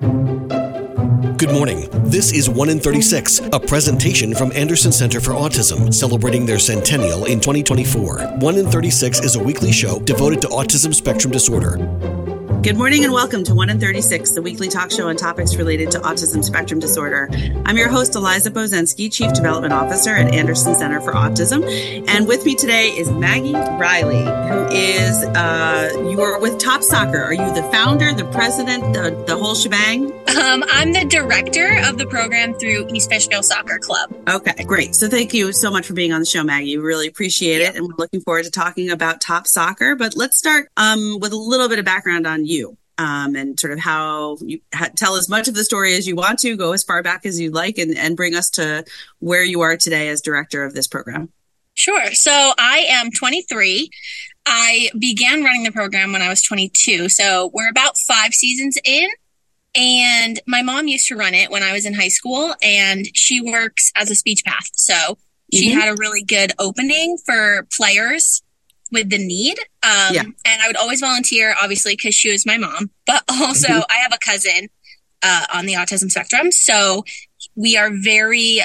Good morning. This is 1 in 36, a presentation from Anderson Center for Autism, celebrating their centennial in 2024. 1 in 36 is a weekly show devoted to autism spectrum disorder. Good morning and welcome to 1 in 36, the weekly talk show on topics related to autism spectrum disorder. I'm your host, Eliza Bozenski, Chief Development Officer at Anderson Center for Autism. And with me today is Maggie Riley, who is, you are with Top Soccer. Are you the founder, the president, the whole shebang? I'm the director of the program through East Fishkill Soccer Club. Okay, great. So thank you so much for being on the show, Maggie. We really appreciate it. And we're looking forward to talking about Top Soccer. But let's start with a little bit of background on you and sort of how you tell as much of the story as you want to, go as far back as you'd like, and bring us to where you are today as director of this program. Sure. So I am 23. I began running the program when I was 22. So we're about 5 seasons in. And my mom used to run it when I was in high school, and she works as a speech path. So she had a really good opening for players with the need. And I would always volunteer, obviously, because she was my mom. But also I have a cousin on the autism spectrum. So we are very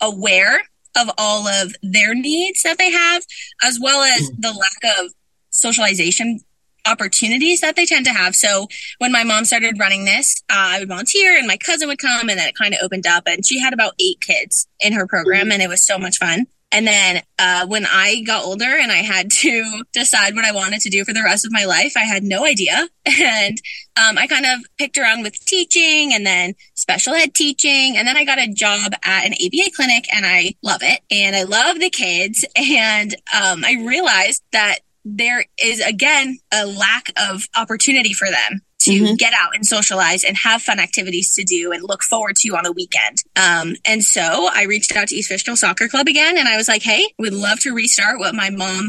aware of all of their needs that they have, as well as the lack of socialization opportunities that they tend to have. So when my mom started running this, I would volunteer and my cousin would come, and then it kind of opened up, and she had about 8 kids in her program and it was so much fun. And then when I got older and I had to decide what I wanted to do for the rest of my life, I had no idea. And I kind of picked around with teaching and then special ed teaching. And then I got a job at an ABA clinic, and I love it. And I love the kids. And I realized that there is, again, a lack of opportunity for them to get out and socialize and have fun activities to do and look forward to on a weekend. And so I reached out to East Fishkill Soccer Club again, and I was like, hey, we'd love to restart what my mom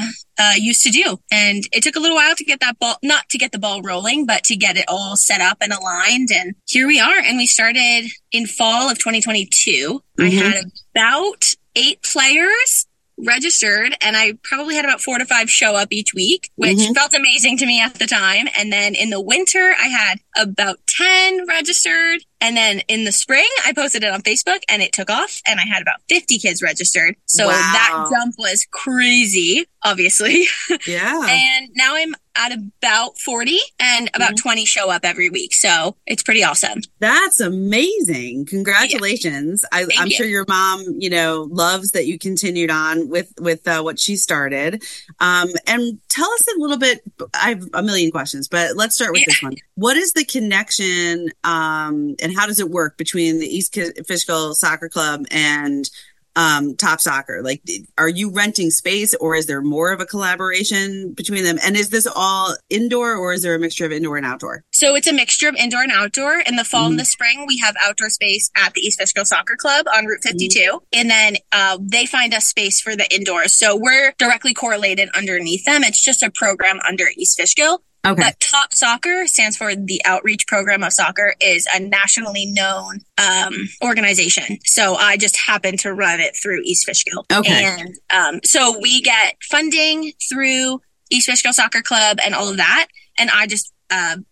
used to do. And it took a little while to get that ball, not to get the ball rolling, but to get it all set up and aligned. And here we are. And we started in fall of 2022. I had about 8 players registered, and I probably had about 4 to 5 show up each week, which felt amazing to me at the time. And then in the winter, I had about 10 registered. And then in the spring, I posted it on Facebook and it took off, and I had about 50 kids registered. So that jump was crazy, obviously. Yeah. And now I'm at about 40, and about 20 show up every week. So it's pretty awesome. That's amazing. Congratulations. Yeah. I'm sure your mom, loves that you continued on with what she started. And tell us a little bit, I have a million questions, but let's start with this one. What is the connection and how does it work between the East Fishkill Soccer Club and Top Soccer? Like, are you renting space, or is there more of a collaboration between them? And is this all indoor, or is there a mixture of indoor and outdoor? So it's a mixture of indoor and outdoor. In the fall and the spring, we have outdoor space at the East Fishkill Soccer Club on Route 52. And then they find us space for the indoors. So we're directly correlated underneath them. It's just a program under East Fishkill. Okay. But Top Soccer stands for the Outreach Program of Soccer, is a nationally known organization. So I just happen to run it through East Fishkill. Okay. And so we get funding through East Fishkill Soccer Club and all of that. And I just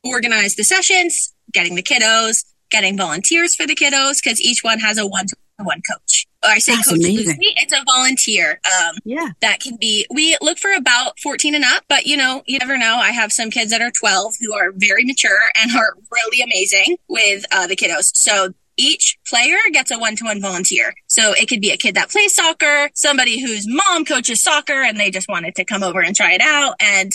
organize the sessions, getting the kiddos, getting volunteers for the kiddos, because each one has a one-to-one coach. I say coach loosely, it's a volunteer. That can be, we look for about 14 and up, but you never know. I have some kids that are 12 who are very mature and are really amazing with the kiddos. So each player gets a one-to-one volunteer. So it could be a kid that plays soccer, somebody whose mom coaches soccer and they just wanted to come over and try it out. And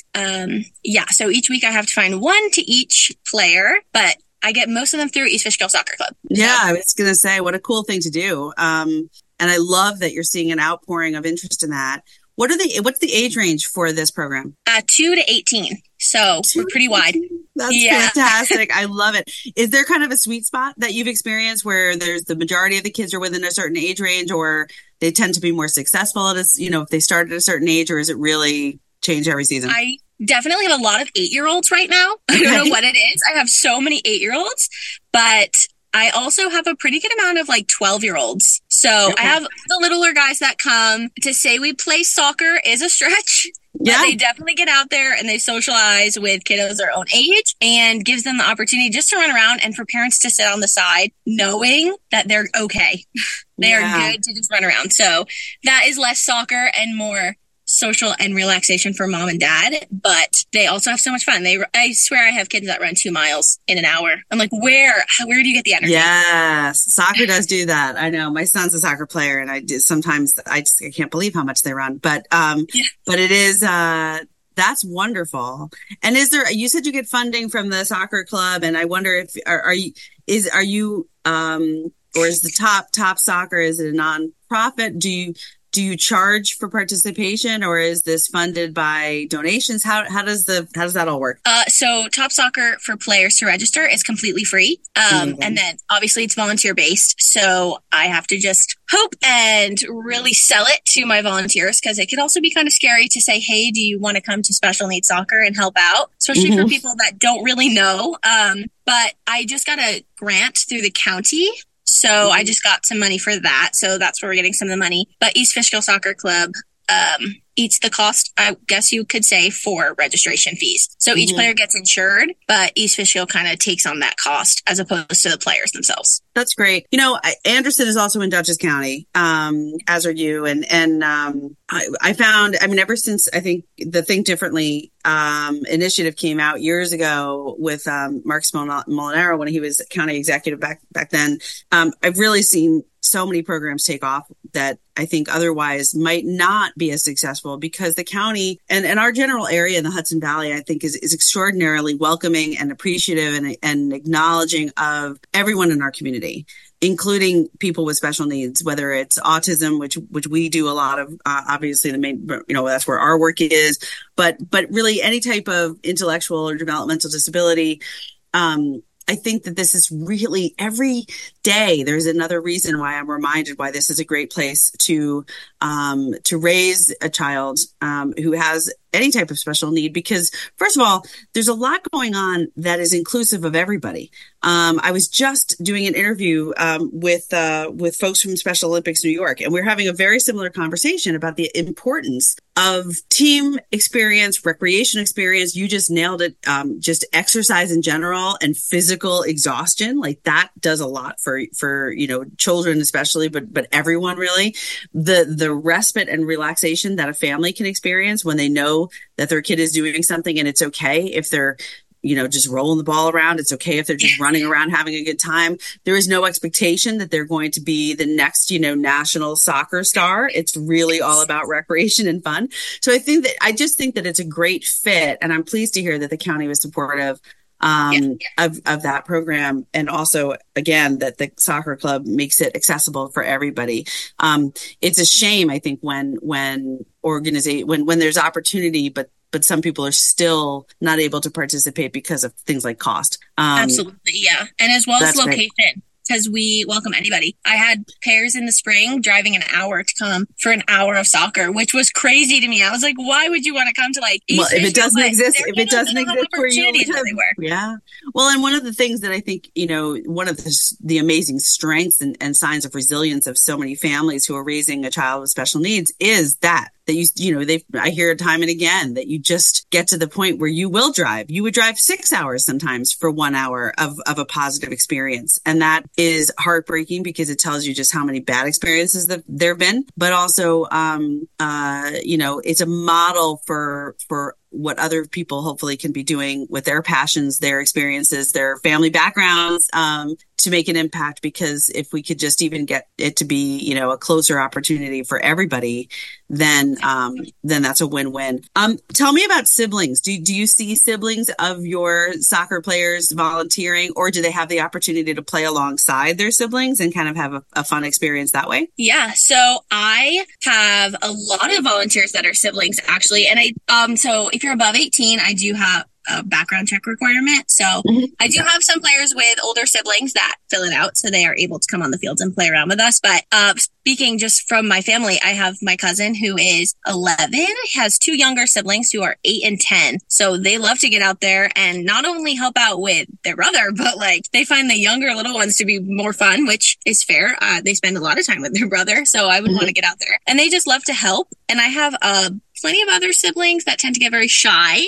so each week I have to find one to each player, but I get most of them through East Fishkill Soccer Club. Yeah, I was going to say, what a cool thing to do. And I love that you're seeing an outpouring of interest in that. What's the age range for this program? 2 to 18. So we're pretty wide. That's fantastic. I love it. Is there kind of a sweet spot that you've experienced where there's the majority of the kids are within a certain age range, or they tend to be more successful at if they start at a certain age, or is it really change every season? I definitely have a lot of 8-year-olds right now. I don't know what it is. I have so many 8-year-olds, but I also have a pretty good amount of like 12-year-olds. So okay. I have the littler guys that come. To say we play soccer is a stretch. Yeah. They definitely get out there and they socialize with kiddos their own age and gives them the opportunity just to run around and for parents to sit on the side knowing that they're okay. They yeah. are good to just run around. So that is less soccer and more social and relaxation for mom and dad, but they also have so much fun. I swear I have kids that run 2 miles in an hour. I'm like, where do you get the energy? Yes. Soccer does do that. I know my son's a soccer player and I can't believe how much they run, but it is, that's wonderful. And you said you get funding from the soccer club, and I wonder if, or is the Top Soccer, is it a nonprofit? Do you charge for participation, or is this funded by donations? How does that all work? So Top Soccer, for players to register, is completely free. And then obviously it's volunteer based. So I have to just hope and really sell it to my volunteers, because it can also be kind of scary to say, hey, do you want to come to Special Needs Soccer and help out? Especially for people that don't really know. But I just got a grant through the county. So I just got some money for that. So that's where we're getting some of the money. But East Fishkill Soccer Club eats the cost, I guess you could say, for registration fees. So each player gets insured, but East Fishkill kind of takes on that cost as opposed to the players themselves. That's great. You know, Anderson is also in Dutchess County, as are you. And I found, ever since I think the Think Differently initiative came out years ago with Marcus Molinaro when he was county executive back then, I've really seen so many programs take off that I think otherwise might not be as successful, because the county and our general area in the Hudson Valley, I think, is extraordinarily welcoming and appreciative and acknowledging of everyone in our community, including people with special needs, whether it's autism, which we do a lot of, obviously the main, that's where our work is, but really any type of intellectual or developmental disability. I think that this is really, every day there's another reason why I'm reminded why this is a great place to raise a child who has any type of special need, because first of all, there's a lot going on that is inclusive of everybody. I was just doing an interview with folks from Special Olympics New York, and we're having a very similar conversation about the importance of team experience, recreation experience. You just nailed it. Just exercise in general and physical exhaustion, like that does a lot for children especially, but everyone really. The respite and relaxation that a family can experience when they know that their kid is doing something, and it's okay if they're, just rolling the ball around. It's okay if they're just running around having a good time. There is no expectation that they're going to be the next, national soccer star. It's really all about recreation and fun. So I just think that it's a great fit, and I'm pleased to hear that the county was supportive of that program. And also, again, that the soccer club makes it accessible for everybody. It's a shame, I think, when there's opportunity, but some people are still not able to participate because of things like cost. Absolutely. Yeah. And as well as location. Great. Because we welcome anybody. I had pairs in the spring driving an hour to come for an hour of soccer, which was crazy to me. I was like, why would you want to come to if it doesn't exist for you? Yeah. Well, and one of the things that I think, one of the amazing strengths and signs of resilience of so many families who are raising a child with special needs is that I hear time and again that you just get to the point where you would drive 6 hours sometimes for 1 hour of a positive experience. And that is heartbreaking, because it tells you just how many bad experiences that there've been, but also, it's a model for what other people hopefully can be doing with their passions, their experiences, their family backgrounds, to make an impact. Because if we could just even get it to be, a closer opportunity for everybody, then that's a win-win. Tell me about siblings. Do you see siblings of your soccer players volunteering, or do they have the opportunity to play alongside their siblings and kind of have a fun experience that way? Yeah. So I have a lot of volunteers that are siblings, actually. And so if you're above 18, I do have a background check requirement. So I do have some players with older siblings that fill it out, so they are able to come on the fields and play around with us. But speaking just from my family, I have my cousin who is 11, has two younger siblings who are 8 and 10. So they love to get out there and not only help out with their brother, but like they find the younger little ones to be more fun, which is fair. They spend a lot of time with their brother. So I would want to get out there, and they just love to help. And I have plenty of other siblings that tend to get very shy,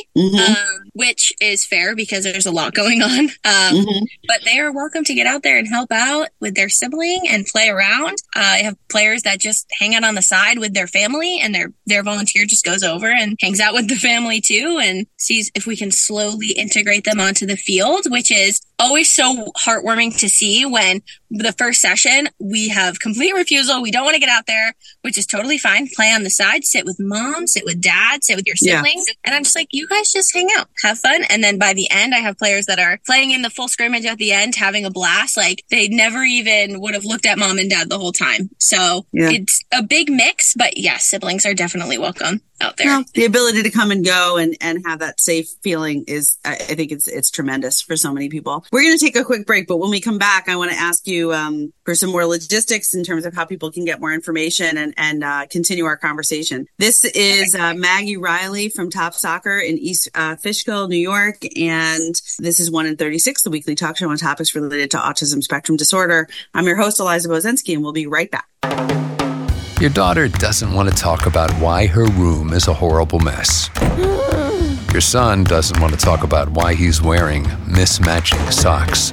which is fair because there's a lot going on. But they are welcome to get out there and help out with their sibling and play around. I have players that just hang out on the side with their family, and their volunteer just goes over and hangs out with the family too and sees if we can slowly integrate them onto the field, which is always so heartwarming to see when the first session we have complete refusal. We don't want to get out there, which is totally fine. Play on the side, sit with mom, sit with dad, sit with your siblings. And I'm just like, you guys just hang out, have fun. And then by the end, I have players that are playing in the full scrimmage at the end, having a blast. Like they never even would have looked at mom and dad the whole time. So it's a big mix, but siblings are definitely welcome out there. Well, the ability to come and go and have that safe feeling is, I think it's tremendous for so many people. We're going to take a quick break, but when we come back, I want to ask you for some more logistics in terms of how people can get more information and continue our conversation. This is Maggie Riley from Top Soccer in East Fishkill, New York. And this is 1 in 36, the weekly talk show on topics related to autism spectrum disorder. I'm your host, Eliza Bozenski, and we'll be right back. Your daughter doesn't want to talk about why her room is a horrible mess. Your son doesn't want to talk about why he's wearing mismatching socks.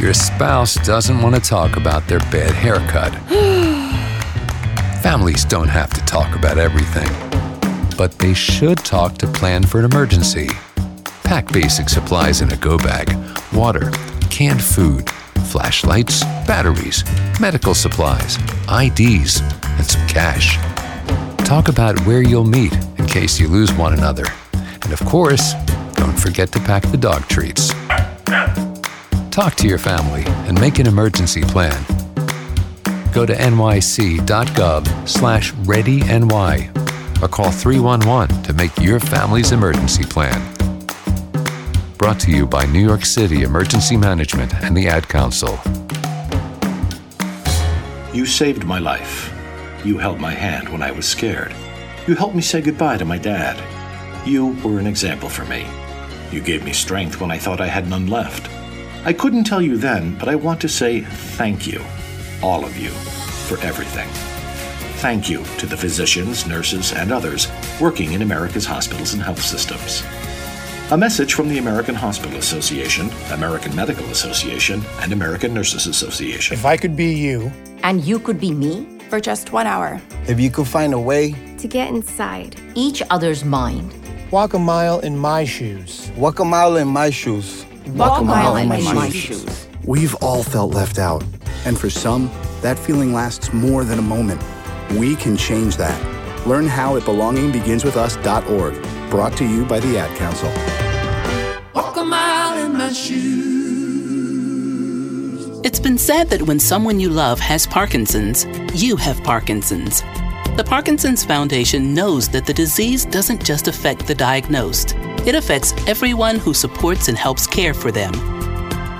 Your spouse doesn't want to talk about their bad haircut. Families don't have to talk about everything, but they should talk to plan for an emergency. Pack basic supplies in a go bag: water, canned food, flashlights, batteries, medical supplies, IDs, and some cash. Talk about where you'll meet in case you lose one another. And of course, don't forget to pack the dog treats. Talk to your family and make an emergency plan. Go to nyc.gov/readyny or call 311 to make your family's emergency plan. Brought to you by New York City Emergency Management and the Ad Council. You saved my life. You held my hand when I was scared. You helped me say goodbye to my dad. You were an example for me. You gave me strength when I thought I had none left. I couldn't tell you then, but I want to say thank you, all of you, for everything. Thank you to the physicians, nurses, and others working in America's hospitals and health systems. A message from the American Hospital Association, American Medical Association, and American Nurses Association. If I could be you. And you could be me. For just 1 hour. If you could find a way. To get inside each other's mind. Walk a mile in my shoes. Walk a mile in my shoes. Walk a mile in my shoes. We've all felt left out. And for some, that feeling lasts more than a moment. We can change that. Learn how at belongingbeginswithus.org. Brought to you by the Ad Council. Walk a mile in my shoes. It's been said that when someone you love has Parkinson's, you have Parkinson's. The Parkinson's Foundation knows that the disease doesn't just affect the diagnosed. It affects everyone who supports and helps care for them.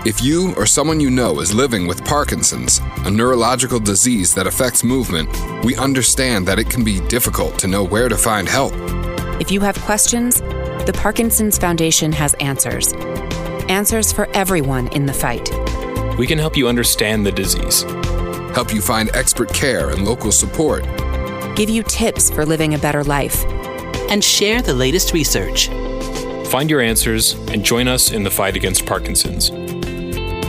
If you or someone you know is living with Parkinson's, a neurological disease that affects movement, we understand that it can be difficult to know where to find help. If you have questions, the Parkinson's Foundation has answers. Answers for everyone in the fight. We can help you understand the disease, help you find expert care and local support, give you tips for living a better life, and share the latest research. Find your answers and join us in the fight against Parkinson's.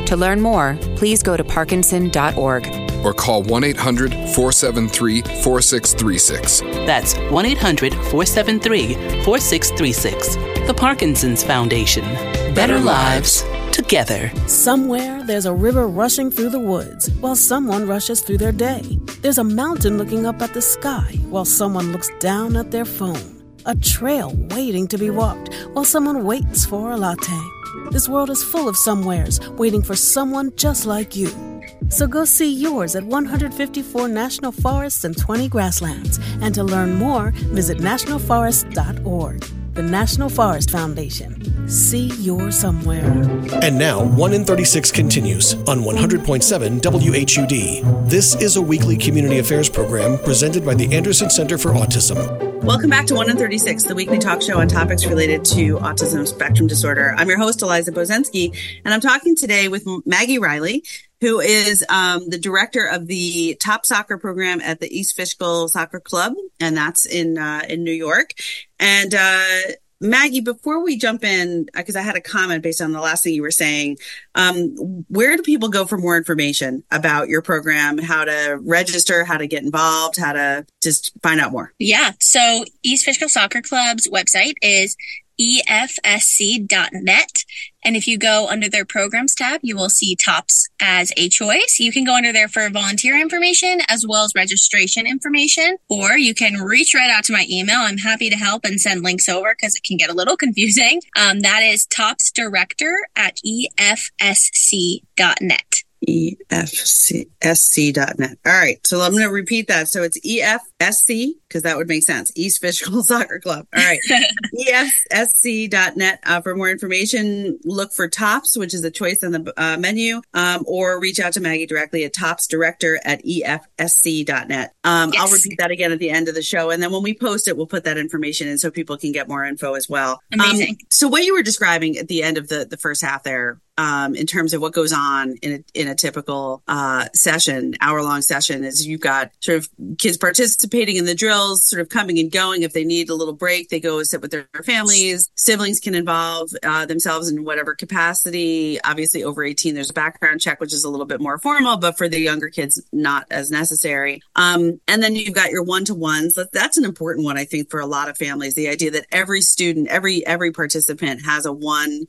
To learn more, please go to parkinson.org or call 1-800-473-4636. That's 1-800-473-4636. The Parkinson's Foundation. Better lives together. Somewhere there's a river rushing through the woods while someone rushes through their day. There's a mountain looking up at the sky while someone looks down at their phone. A trail waiting to be walked while someone waits for a latte. This world is full of somewheres waiting for someone just like you. So go see yours at 154 National Forests and 20 Grasslands. And to learn more, visit nationalforests.org. the National Forest Foundation. See your somewhere. And now, 1 in 36 continues on 100.7 WHUD. This is a weekly community affairs program presented by the Anderson Center for Autism. Welcome back to 1 in 36, the weekly talk show on topics related to autism spectrum disorder. I'm your host, Eliza Bozenski, and I'm talking today with Maggie Riley, who is the director of the Top Soccer program at the East Fishkill Soccer Club, and that's in New York. And Maggie, before we jump in, because I had a comment based on the last thing you were saying, where do people go for more information about your program, how to register, how to get involved, how to just find out more? Yeah. So East Fishkill Soccer Club's website is EFSC.net. And if you go under their programs tab, you will see TOPS as a choice. You can go under there for volunteer information as well as registration information, or you can reach right out to my email. I'm happy to help and send links over because it can get a little confusing. That is TOPS director at EFSC.net. EFSC.net. All right. So I'm going to repeat that. So it's EFSC, because that would make sense. East Fishkill Soccer Club. All right. EFSC.net for more information. Look for TOPS, which is a choice on the menu, or reach out to Maggie directly at TOPS director at EFSC.net. Yes. I'll repeat that again at the end of the show. And then when we post it, we'll put that information in so people can get more info as well. Amazing. So what you were describing at the end of the first half there, in terms of what goes on in a typical session, hour-long session, is you've got sort of kids participating in the drills, sort of coming and going. If they need a little break, they go sit with their families. Siblings can involve themselves in whatever capacity. Obviously, over 18, there's a background check, which is a little bit more formal, but for the younger kids, not as necessary. And then you've got your one-to-ones. That's an important one, I think, for a lot of families. The idea that every student, every participant has one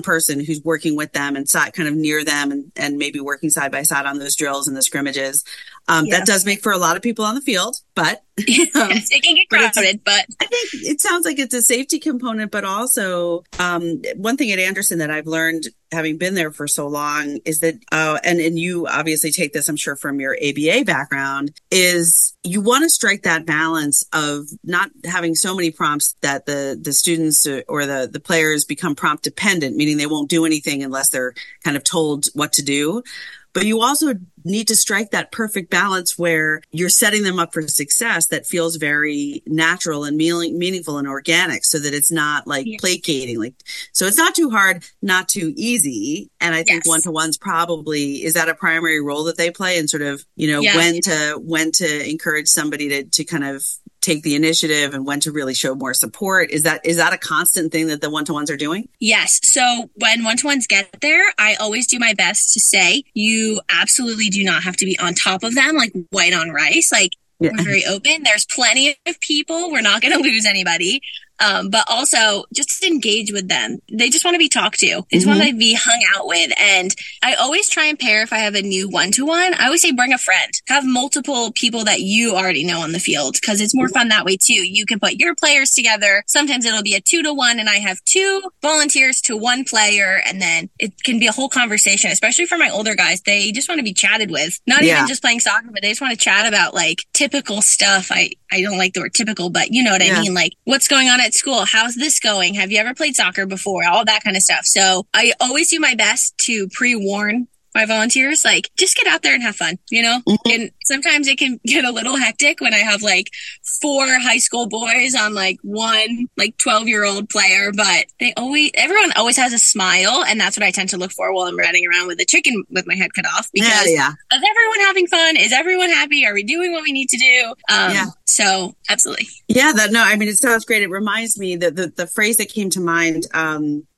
person who's working with them and sat kind of near them and maybe working side by side on those drills and the scrimmages. That does make for a lot of people on the field, but yes, it can get crowded, but I think it sounds like it's a safety component, but also one thing at Anderson that I've learned having been there for so long is that, and you obviously take this, I'm sure, from your ABA background, is you want to strike that balance of not having so many prompts that the students or the players become prompt dependent, meaning they won't do anything unless they're kind of told what to do. But you also need to strike that perfect balance where you're setting them up for success that feels very natural and meaningful and organic, so that it's not like placating. So it's not too hard, not too easy. And I think one-to-ones probably is that a primary role that they play in sort of, when to encourage somebody to kind of take the initiative and when to really show more support. Is that a constant thing that the one-to-ones are doing? Yes. So when one-to-ones get there, I always do my best to say, you absolutely do not have to be on top of them, like white on rice. We're very open. There's plenty of people. We're not going to lose anybody. But also just engage with them. They just want to be talked to. They just want to be hung out with. And I always try and pair, if I have a new one-to-one, I always say, bring a friend, have multiple people that you already know on the field, because it's more fun that way too. You can put your players together. Sometimes it'll be a 2-to-1 and I have 2 volunteers to 1 player. And then it can be a whole conversation, especially for my older guys. They just want to be chatted with, not even just playing soccer, but they just want to chat about like typical stuff. I don't like the word typical, but you know what I mean? Like, what's going on at school? How's this going? Have you ever played soccer before? All that kind of stuff. So I always do my best to pre-warn my volunteers, like, just get out there and have fun, and sometimes it can get a little hectic when I have like 4 high school boys on like 1 like 12-year-old player, but everyone always has a smile, and that's what I tend to look for while I'm running around with a chicken with my head cut off, because is everyone having fun? Is everyone happy? Are we doing what we need to do? So absolutely. It sounds great. It reminds me that the phrase that came to mind,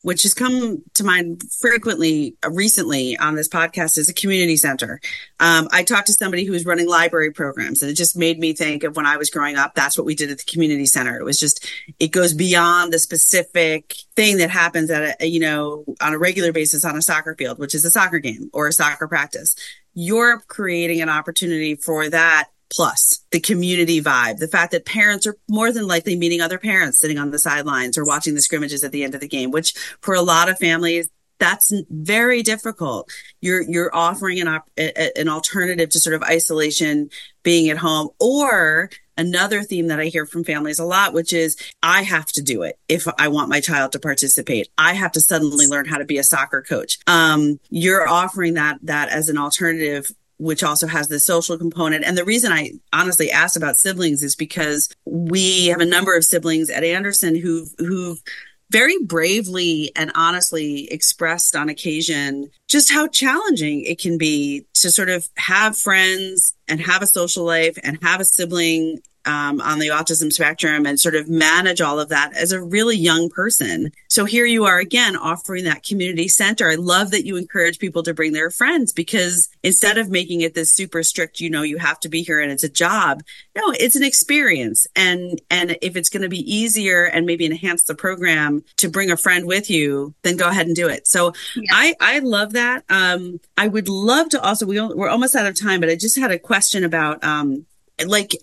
which has come to mind frequently recently on this podcast, is a community center. I talked to somebody who was running library programs, and it just made me think of when I was growing up, that's what we did at the community center. It was just, it goes beyond the specific thing that happens at on a regular basis on a soccer field, which is a soccer game or a soccer practice. You're creating an opportunity for that. Plus, the community vibe, the fact that parents are more than likely meeting other parents sitting on the sidelines or watching the scrimmages at the end of the game, which for a lot of families, That's very difficult. You're offering an alternative to sort of isolation, being at home, or another theme that I hear from families a lot, which is I have to do it if I want my child to participate. I have to suddenly learn how to be a soccer coach. You're offering that as an alternative, which also has the social component. And the reason I honestly asked about siblings is because we have a number of siblings at Anderson who've very bravely and honestly expressed on occasion just how challenging it can be to sort of have friends and have a social life and have a sibling on the autism spectrum and sort of manage all of that as a really young person. So here you are again, offering that community center. I love that you encourage people to bring their friends, because instead of making it this super strict, you have to be here and it's a job. No, it's an experience. And if it's going to be easier and maybe enhance the program to bring a friend with you, then go ahead and do it. So yeah. I love that. I would love to also, we're almost out of time, but I just had a question about,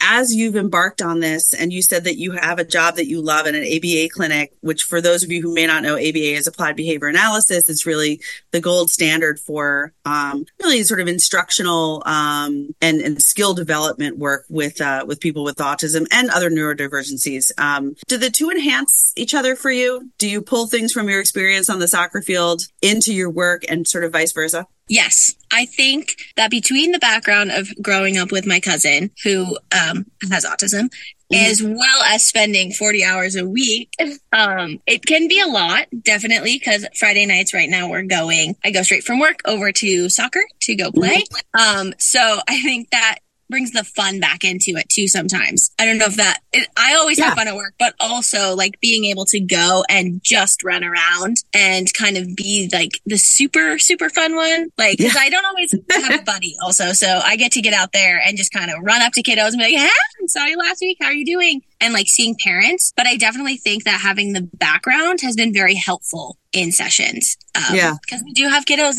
as you've embarked on this, and you said that you have a job that you love in an ABA clinic, which for those of you who may not know, ABA is applied behavior analysis. It's really the gold standard for really sort of instructional and skill development work with people with autism and other neurodivergencies. Do the two enhance each other for you? Do you pull things from your experience on the soccer field into your work and sort of vice versa? Yes, I think that between the background of growing up with my cousin who has autism, as well as spending 40 hours a week, it can be a lot, definitely, because Friday nights right now I go straight from work over to soccer to go play. So I think that brings the fun back into it too sometimes. I don't know if I always have fun at work, but also like being able to go and just run around and kind of be like the super, super fun one. Like, cause I don't always have a buddy also. So I get to get out there and just kind of run up to kiddos and be like, hey, I saw you last week. How are you doing? And like seeing parents. But I definitely think that having the background has been very helpful in sessions. Because we do have kiddos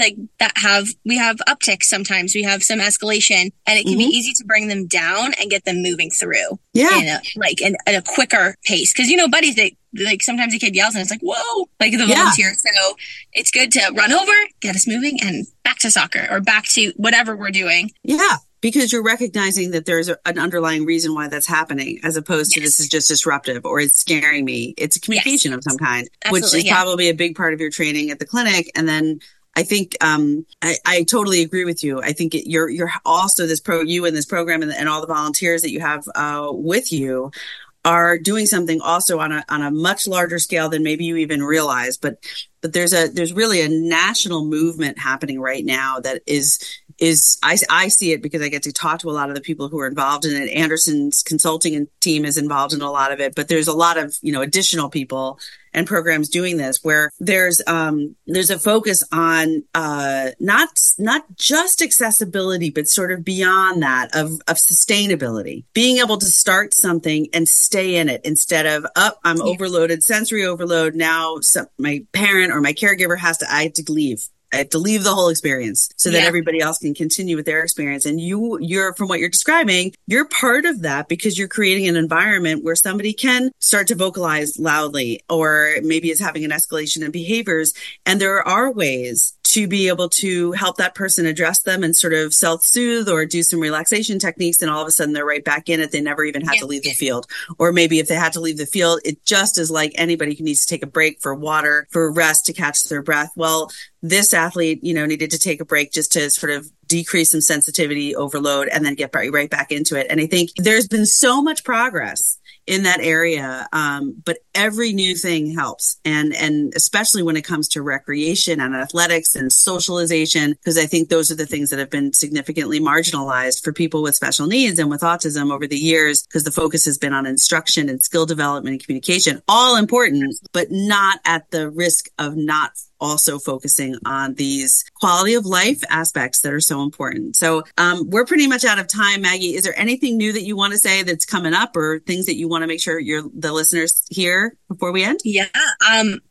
we have upticks sometimes. We have some escalation, and it can be easy to bring them down and get them moving through. Yeah. At a quicker pace. Because, buddies, they sometimes a kid yells and it's like, whoa, like the volunteer. So it's good to run over, get us moving, and back to soccer or back to whatever we're doing. Yeah. Because you're recognizing that there's an underlying reason why that's happening, as opposed to this is just disruptive or it's scaring me. It's a communication of some kind, absolutely, which is probably a big part of your training at the clinic. And then I think I totally agree with you. I think you're also you and this program and all the volunteers that you have with you are doing something also on a much larger scale than maybe you even realize. But there's really a national movement happening right now that is I see it because I get to talk to a lot of the people who are involved in it. Anderson's consulting team is involved in a lot of it, but there's a lot of, additional people and programs doing this where there's a focus on not just accessibility, but sort of beyond that of sustainability, being able to start something and stay in it instead of I'm overloaded, sensory overload. Now my parent or my caregiver I have to leave. I have to leave the whole experience so that everybody else can continue with their experience. And you're from what you're describing, you're part of that because you're creating an environment where somebody can start to vocalize loudly, or maybe is having an escalation in behaviors. And there are ways to be able to help that person address them and sort of self-soothe or do some relaxation techniques. And all of a sudden they're right back in it. They never even had to leave the field. Or maybe if they had to leave the field, it just is like anybody who needs to take a break for water, for rest, to catch their breath. Well, this athlete, needed to take a break just to sort of decrease some sensitivity overload and then get right back into it. And I think there's been so much progress in that area. But every new thing helps. And especially when it comes to recreation and athletics and socialization, because I think those are the things that have been significantly marginalized for people with special needs and with autism over the years, because the focus has been on instruction and skill development and communication, all important, but not at the risk of not also focusing on these quality of life aspects that are so important. So we're pretty much out of time, Maggie. Is there anything new that you want to say that's coming up, or things that you want to make sure the listeners hear before we end? Yeah.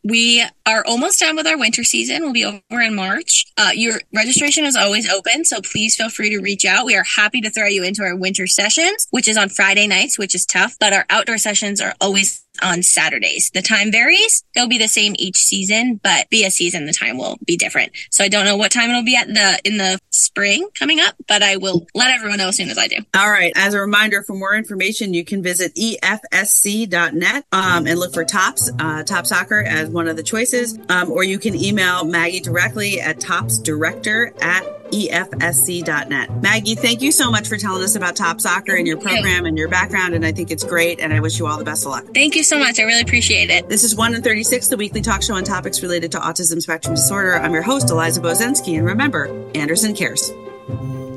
We are almost done with our winter season. We'll be over in March. Your registration is always open, so please feel free to reach out. We are happy to throw you into our winter sessions, which is on Friday nights, which is tough, but our outdoor sessions are always on Saturdays. The time varies. It'll be the same each season, but be a season, the time will be different. So I don't know what time it'll be at in the spring coming up, but I will let everyone know as soon as I do. All right. As a reminder, for more information, you can visit EFSC.net and look for Top Soccer as one of the choices, or you can email Maggie directly at topsdirector@EFSC.net. Maggie, thank you so much for telling us about Top Soccer and your program and your background, and I think it's great, and I wish you all the best of luck. Thank you so much. I really appreciate it. This is 1 in 36, the weekly talk show on topics related to autism spectrum disorder. I'm your host, Eliza Bozenski, and remember, Anderson cares.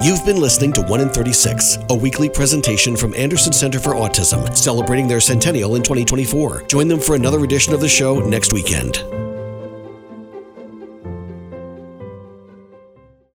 You've been listening to 1 in 36, a weekly presentation from Anderson Center for Autism, celebrating their centennial in 2024. Join them for another edition of the show next weekend.